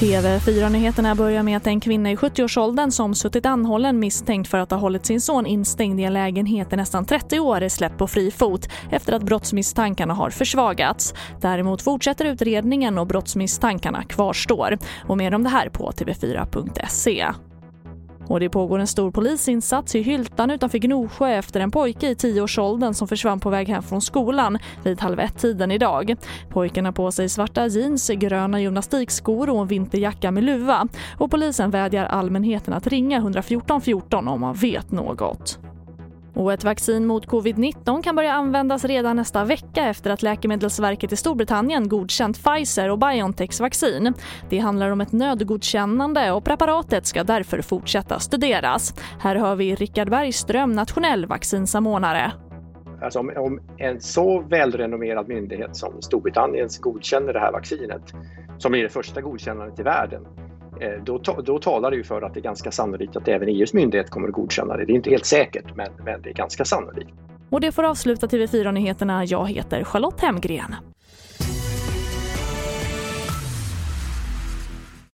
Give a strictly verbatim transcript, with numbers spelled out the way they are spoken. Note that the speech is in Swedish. T V fyra-nyheterna börjar med att en kvinna i sjuttioårsåldern som suttit anhållen misstänkt för att ha hållit sin son instängd i en lägenhet i nästan trettio år är släppt på fri fot efter att brottsmisstankarna har försvagats. Däremot fortsätter utredningen och brottsmisstankarna kvarstår. Och mer om det här på t v fyra punkt se. Och det pågår en stor polisinsats i Hyltan utanför Gnosjö efter en pojke i tioårsåldern som försvann på väg hem från skolan vid halv ett tiden idag. Pojken har på sig svarta jeans, gröna gymnastikskor och en vinterjacka med luva. Och polisen vädjar allmänheten att ringa ett ett fyra ett fyra om man vet något. Och ett vaccin mot covid nitton kan börja användas redan nästa vecka efter att Läkemedelsverket i Storbritannien godkänt Pfizer och BioNTechs vaccin. Det handlar om ett nödgodkännande och preparatet ska därför fortsätta studeras. Här hör vi Rickard Bergström, nationell vaccinsamordnare. Alltså om, om en så välrenommerad myndighet som Storbritannien godkänner det här vaccinet, som är det första godkännandet i världen, Då, då talar det ju för att det är ganska sannolikt att även E U:s myndighet kommer att godkänna det. Det är inte helt säkert, men, men det är ganska sannolikt. Och det får avsluta T V fyra-nyheterna. Jag heter Charlotte Hemgren.